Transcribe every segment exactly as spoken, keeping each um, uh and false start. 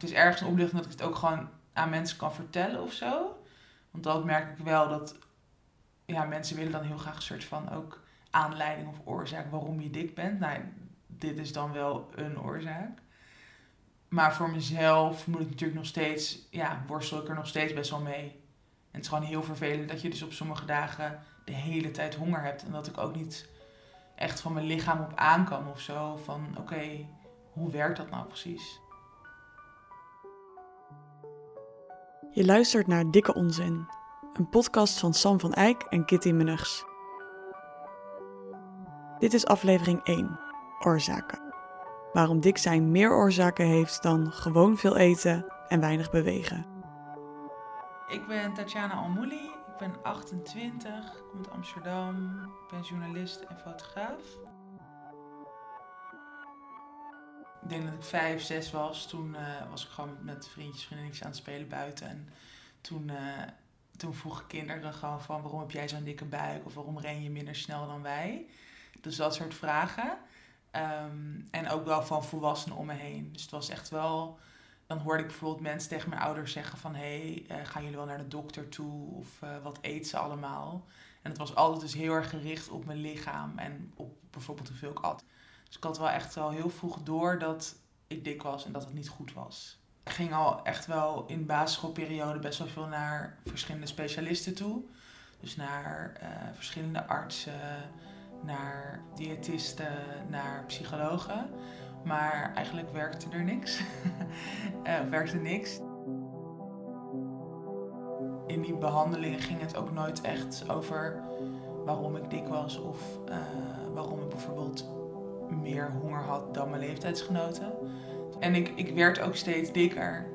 Het is ergens een opluchting dat ik het ook gewoon aan mensen kan vertellen of zo. Want dat merk ik wel, dat ja, mensen willen dan heel graag een soort van ook aanleiding of oorzaak waarom je dik bent. Nou, dit is dan wel een oorzaak. Maar voor mezelf moet ik natuurlijk nog steeds, ja, worstel ik er nog steeds best wel mee. En het is gewoon heel vervelend dat je dus op sommige dagen de hele tijd honger hebt. En dat ik ook niet echt van mijn lichaam op aan kan of zo. Van oké, okay, hoe werkt dat nou precies? Je luistert naar Dikke Onzin, een podcast van Sam van Eyck en Kitty Menegs. Dit is aflevering één, oorzaken. Waarom dik zijn meer oorzaken heeft dan gewoon veel eten en weinig bewegen. Ik ben Tatjana Almuli, ik ben achtentwintig, ik kom uit Amsterdam, ik ben journalist en fotograaf. Ik denk dat ik vijf, zes was. Toen uh, was ik gewoon met vriendjes, vriendinnetjes aan het spelen buiten. En toen, uh, toen vroegen kinderen gewoon van waarom heb jij zo'n dikke buik? Of waarom ren je minder snel dan wij? Dus dat soort vragen. Um, en ook wel van volwassenen om me heen. Dus het was echt wel... Dan hoorde ik bijvoorbeeld mensen tegen mijn ouders zeggen van... Hé, hey, uh, gaan jullie wel naar de dokter toe? Of uh, wat eet ze allemaal? En het was altijd dus heel erg gericht op mijn lichaam. En op bijvoorbeeld hoeveel ik at. Dus ik had wel echt al heel vroeg door dat ik dik was en dat het niet goed was. Ik ging al echt wel in de basisschoolperiode best wel veel naar verschillende specialisten toe. Dus naar uh, verschillende artsen, naar diëtisten, naar psychologen. Maar eigenlijk werkte er niks. uh, werkte niks. In die behandeling ging het ook nooit echt over waarom ik dik was of uh, waarom ik bijvoorbeeld... meer honger had dan mijn leeftijdsgenoten. En ik, ik werd ook steeds dikker.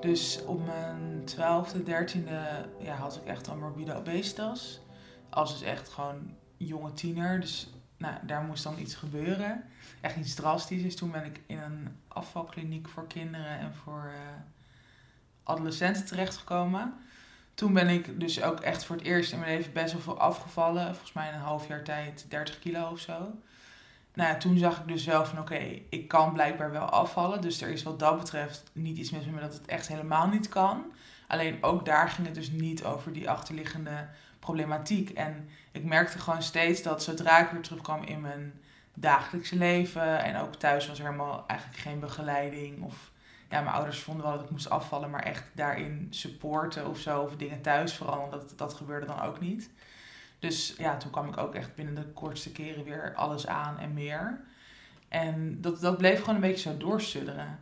Dus op mijn twaalfde, dertiende ja, had ik echt al morbide obesitas. Als dus echt gewoon jonge tiener. Dus nou, daar moest dan iets gebeuren. Echt iets drastisch. Dus toen ben ik in een afvalkliniek voor kinderen en voor uh, adolescenten terechtgekomen. Toen ben ik dus ook echt voor het eerst in mijn leven best wel veel afgevallen. Volgens mij in een half jaar tijd dertig kilo of zo. Nou ja, toen zag ik dus wel van oké, okay, ik kan blijkbaar wel afvallen. Dus er is wat dat betreft niet iets mis met me dat het echt helemaal niet kan. Alleen ook daar ging het dus niet over die achterliggende problematiek. En ik merkte gewoon steeds dat zodra ik weer terugkwam in mijn dagelijkse leven... en ook thuis was er helemaal eigenlijk geen begeleiding. Of ja, mijn ouders vonden wel dat ik moest afvallen, maar echt daarin supporten of zo. Of dingen thuis vooral, dat, dat gebeurde dan ook niet. Dus ja, toen kwam ik ook echt binnen de kortste keren weer alles aan en meer. En dat, dat bleef gewoon een beetje zo doorsudderen.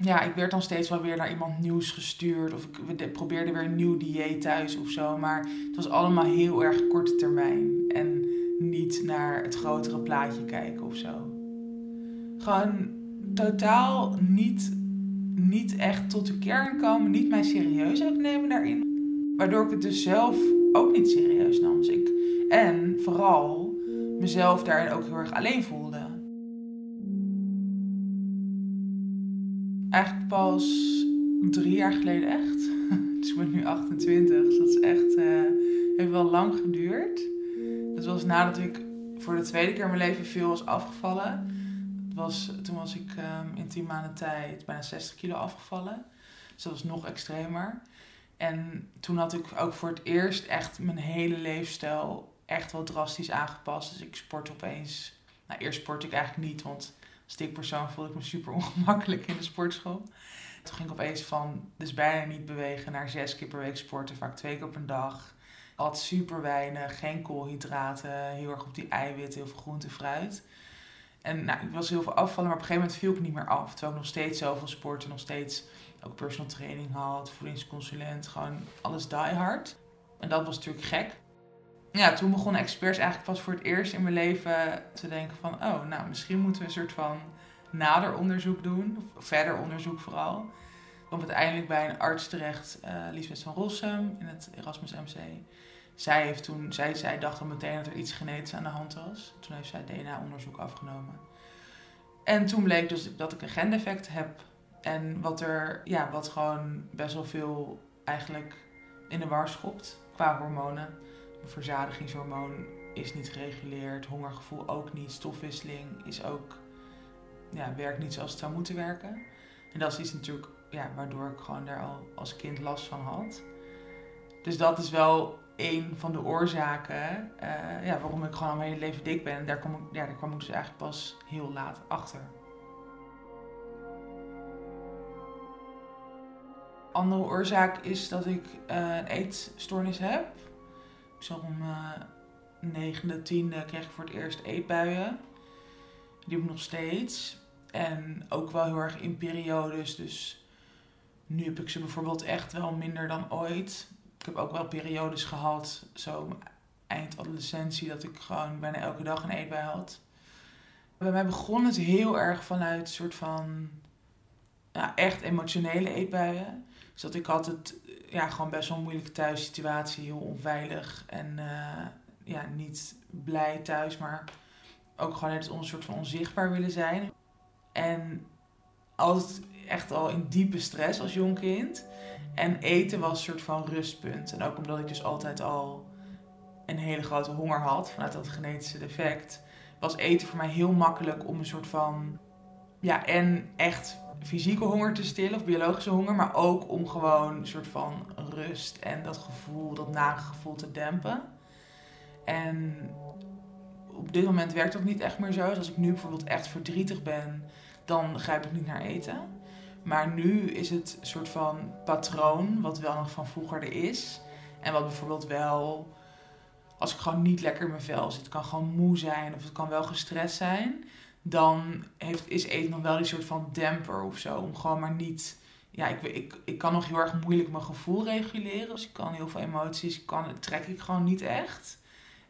Ja, ik werd dan steeds wel weer naar iemand nieuws gestuurd. Of ik probeerde weer een nieuw dieet thuis of zo. Maar het was allemaal heel erg korte termijn. En niet naar het grotere plaatje kijken of zo. Gewoon totaal niet, niet echt tot de kern komen. Niet mij serieus ook nemen daarin. Waardoor ik het dus zelf... ook niet serieus nam. Dus ik en vooral mezelf daarin ook heel erg alleen voelde. Eigenlijk pas drie jaar geleden echt. Dus ik ben nu achtentwintig. Dus dat is echt uh, heeft wel lang geduurd. Dat was nadat ik voor de tweede keer in mijn leven veel was afgevallen. Dat was, toen was ik um, in tien maanden tijd bijna zestig kilo afgevallen. Dus dat was nog extremer. En toen had ik ook voor het eerst echt mijn hele leefstijl echt wel drastisch aangepast. Dus ik sport opeens... Nou, eerst sport ik eigenlijk niet, want als dikpersoon voelde ik me super ongemakkelijk in de sportschool. Toen ging ik opeens van dus bijna niet bewegen naar zes keer per week sporten, vaak twee keer op een dag. Ik had super weinig, geen koolhydraten, heel erg op die eiwitten, heel veel groente en fruit. En nou, ik was heel veel afvallen, maar op een gegeven moment viel ik niet meer af. Terwijl ik nog steeds zoveel sporten, nog steeds... ook personal training had, voedingsconsulent, gewoon alles die hard. En dat was natuurlijk gek. Ja, toen begonnen experts eigenlijk pas voor het eerst in mijn leven te denken van... oh, nou, misschien moeten we een soort van nader onderzoek doen. Of verder onderzoek vooral. Ik kwam uiteindelijk bij een arts terecht, uh, Liesbeth van Rossum, in het Erasmus M C. Zij, heeft toen, zij, zij dacht al meteen dat er iets genetisch aan de hand was. Toen heeft zij D N A-onderzoek afgenomen. En toen bleek dus dat ik een gendefect heb... En wat er, ja, wat gewoon best wel veel eigenlijk in de war schopt qua hormonen. Verzadigingshormoon is niet gereguleerd, hongergevoel ook niet, stofwisseling is ook, ja, werkt niet zoals het zou moeten werken. En dat is iets natuurlijk ja, waardoor ik gewoon daar al als kind last van had. Dus dat is wel een van de oorzaken uh, ja, waarom ik gewoon mijn hele leven dik ben. Daar kom ik, ja, daar kwam ik dus eigenlijk pas heel laat achter. Andere oorzaak is dat ik uh, een eetstoornis heb. Zo om uh, negende, tiende kreeg ik voor het eerst eetbuien. Die heb ik nog steeds. En ook wel heel erg in periodes. Dus nu heb ik ze bijvoorbeeld echt wel minder dan ooit. Ik heb ook wel periodes gehad, zo eind adolescentie, dat ik gewoon bijna elke dag een eetbui had. Bij mij begon het heel erg vanuit een soort van nou, echt emotionele eetbuien. Dus dat ik had het ja, gewoon best wel een moeilijke thuissituatie, heel onveilig en uh, ja, niet blij thuis, maar ook gewoon net een soort van onzichtbaar willen zijn. En altijd echt al in diepe stress als jong kind. En eten was een soort van rustpunt. En ook omdat ik dus altijd al een hele grote honger had vanuit dat genetische defect, was eten voor mij heel makkelijk om een soort van, ja, en echt fysieke honger te stillen of biologische honger, maar ook om gewoon een soort van rust en dat gevoel, dat nare gevoel te dempen. En op dit moment werkt dat niet echt meer zo. Dus als ik nu bijvoorbeeld echt verdrietig ben, dan grijp ik niet naar eten. Maar nu is het een soort van patroon wat wel nog van vroeger er is. En wat bijvoorbeeld wel, als ik gewoon niet lekker in mijn vel zit, het kan gewoon moe zijn of het kan wel gestrest zijn. Dan heeft, is eten nog wel die soort van demper of zo. Om gewoon maar niet, ja, ik, ik, ik kan nog heel erg moeilijk mijn gevoel reguleren. Dus ik kan heel veel emoties, kan, trek ik gewoon niet echt.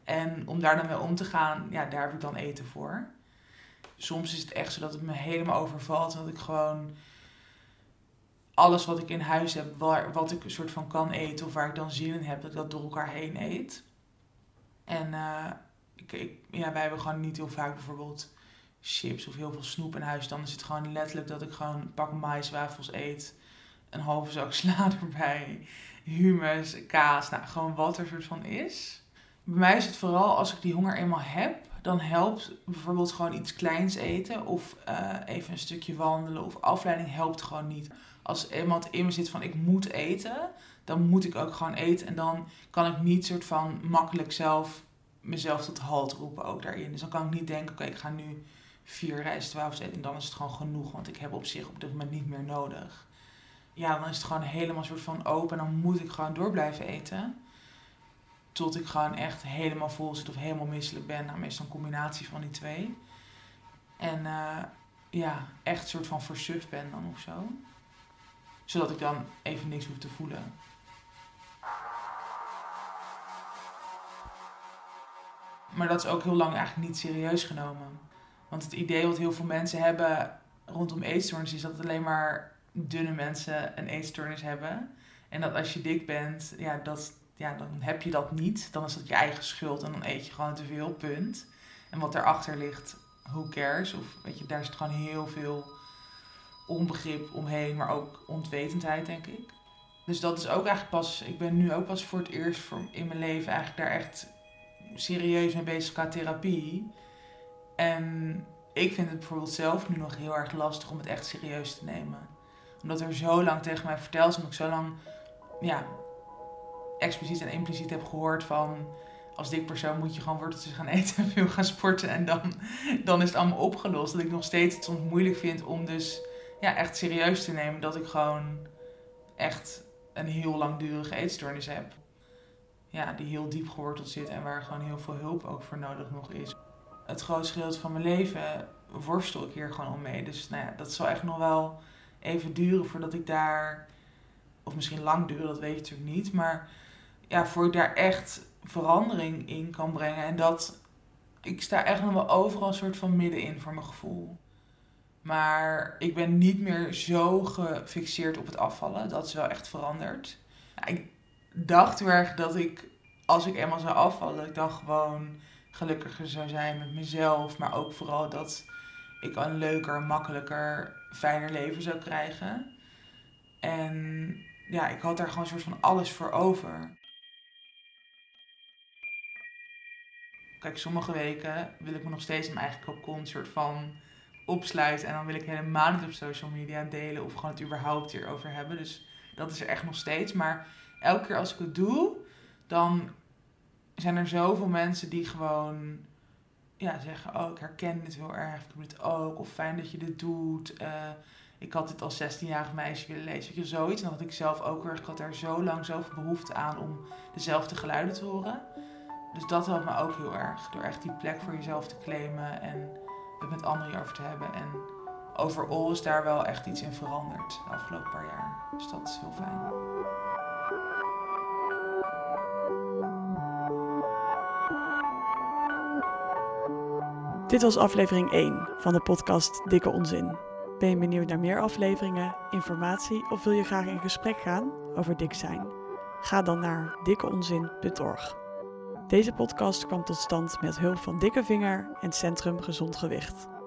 En om daar dan mee om te gaan, ja, daar heb ik dan eten voor. Soms is het echt zo dat het me helemaal overvalt. Dat ik gewoon alles wat ik in huis heb, waar, wat ik een soort van kan eten of waar ik dan zin in heb, dat ik dat door elkaar heen eet. En uh, ik, ik, ja, wij hebben gewoon niet heel vaak bijvoorbeeld chips of heel veel snoep in huis. Dan is het gewoon letterlijk dat ik gewoon een pak maïswafels eet, een halve zak sla erbij, hummus, kaas, nou gewoon wat er soort van is. Bij mij is het vooral als ik die honger eenmaal heb, dan helpt bijvoorbeeld gewoon iets kleins eten of uh, even een stukje wandelen of afleiding helpt gewoon niet. Als iemand in me zit van ik moet eten, dan moet ik ook gewoon eten. En dan kan ik niet soort van makkelijk zelf mezelf tot halt roepen ook daarin. Dus dan kan ik niet denken, oké, okay, ik ga nu vier rijstwafels eten en dan is het gewoon genoeg. Want ik heb op zich op dit moment niet meer nodig. Ja, dan is het gewoon helemaal soort van open en dan moet ik gewoon door blijven eten. Tot ik gewoon echt helemaal vol zit of helemaal misselijk ben. Nou, meestal een combinatie van die twee. En uh, ja, echt een soort van versuft ben dan of zo. Zodat ik dan even niks hoef te voelen. Maar dat is ook heel lang eigenlijk niet serieus genomen. Want het idee wat heel veel mensen hebben rondom eetstoornissen is dat alleen maar dunne mensen een eetstoornis hebben. En dat als je dik bent, ja, dat, ja, dan heb je dat niet. Dan is dat je eigen schuld en dan eet je gewoon te veel, punt. En wat daarachter ligt, who cares? Of weet je, daar zit gewoon heel veel onbegrip omheen, maar ook onwetendheid, denk ik. Dus dat is ook eigenlijk pas, ik ben nu ook pas voor het eerst voor in mijn leven eigenlijk daar echt serieus mee bezig qua therapie. En ik vind het bijvoorbeeld zelf nu nog heel erg lastig om het echt serieus te nemen. Omdat er zo lang tegen mij verteld is, omdat ik zo lang ja, expliciet en impliciet heb gehoord van als dik persoon moet je gewoon worteltjes gaan eten en veel gaan sporten en dan, dan is het allemaal opgelost. Dat ik nog steeds het soms moeilijk vind om dus ja, echt serieus te nemen dat ik gewoon echt een heel langdurige eetstoornis heb. Ja, die heel diep geworteld zit en waar gewoon heel veel hulp ook voor nodig nog is. Het grootste gedeelte van mijn leven worstel ik hier gewoon al mee. Dus nou ja, dat zal echt nog wel even duren voordat ik daar, of misschien lang duren, dat weet je natuurlijk niet. Maar ja, voor ik daar echt verandering in kan brengen. En dat, ik sta echt nog wel overal een soort van middenin voor mijn gevoel. Maar ik ben niet meer zo gefixeerd op het afvallen. Dat is wel echt veranderd. Ik dacht heel erg dat ik, als ik eenmaal zou afvallen, dat ik dan gewoon gelukkiger zou zijn met mezelf. Maar ook vooral dat ik een leuker, makkelijker, fijner leven zou krijgen. En ja, ik had daar gewoon een soort van alles voor over. Kijk, sommige weken wil ik me nog steeds mijn eigen kalkoen soort van opsluit en dan wil ik helemaal niet op social media delen of gewoon het überhaupt hierover hebben. Dus dat is er echt nog steeds. Maar elke keer als ik het doe, dan zijn er zoveel mensen die gewoon ja, zeggen, oh, ik herken dit heel erg, ik doe dit ook, of fijn dat je dit doet. Uh, ik had dit als zestienjarig meisje willen lezen, weet je, zoiets. En dat had ik zelf ook weer, ik had daar zo lang zoveel behoefte aan om dezelfde geluiden te horen. Dus dat helpt me ook heel erg, door echt die plek voor jezelf te claimen en het met anderen over te hebben. En overal is daar wel echt iets in veranderd de afgelopen paar jaar. Dus dat is heel fijn. Dit was aflevering één van de podcast Dikke Onzin. Ben je benieuwd naar meer afleveringen, informatie of wil je graag in gesprek gaan over dik zijn? Ga dan naar dikke onzin punt org. Deze podcast kwam tot stand met hulp van Dikke Vinger en Centrum Gezond Gewicht.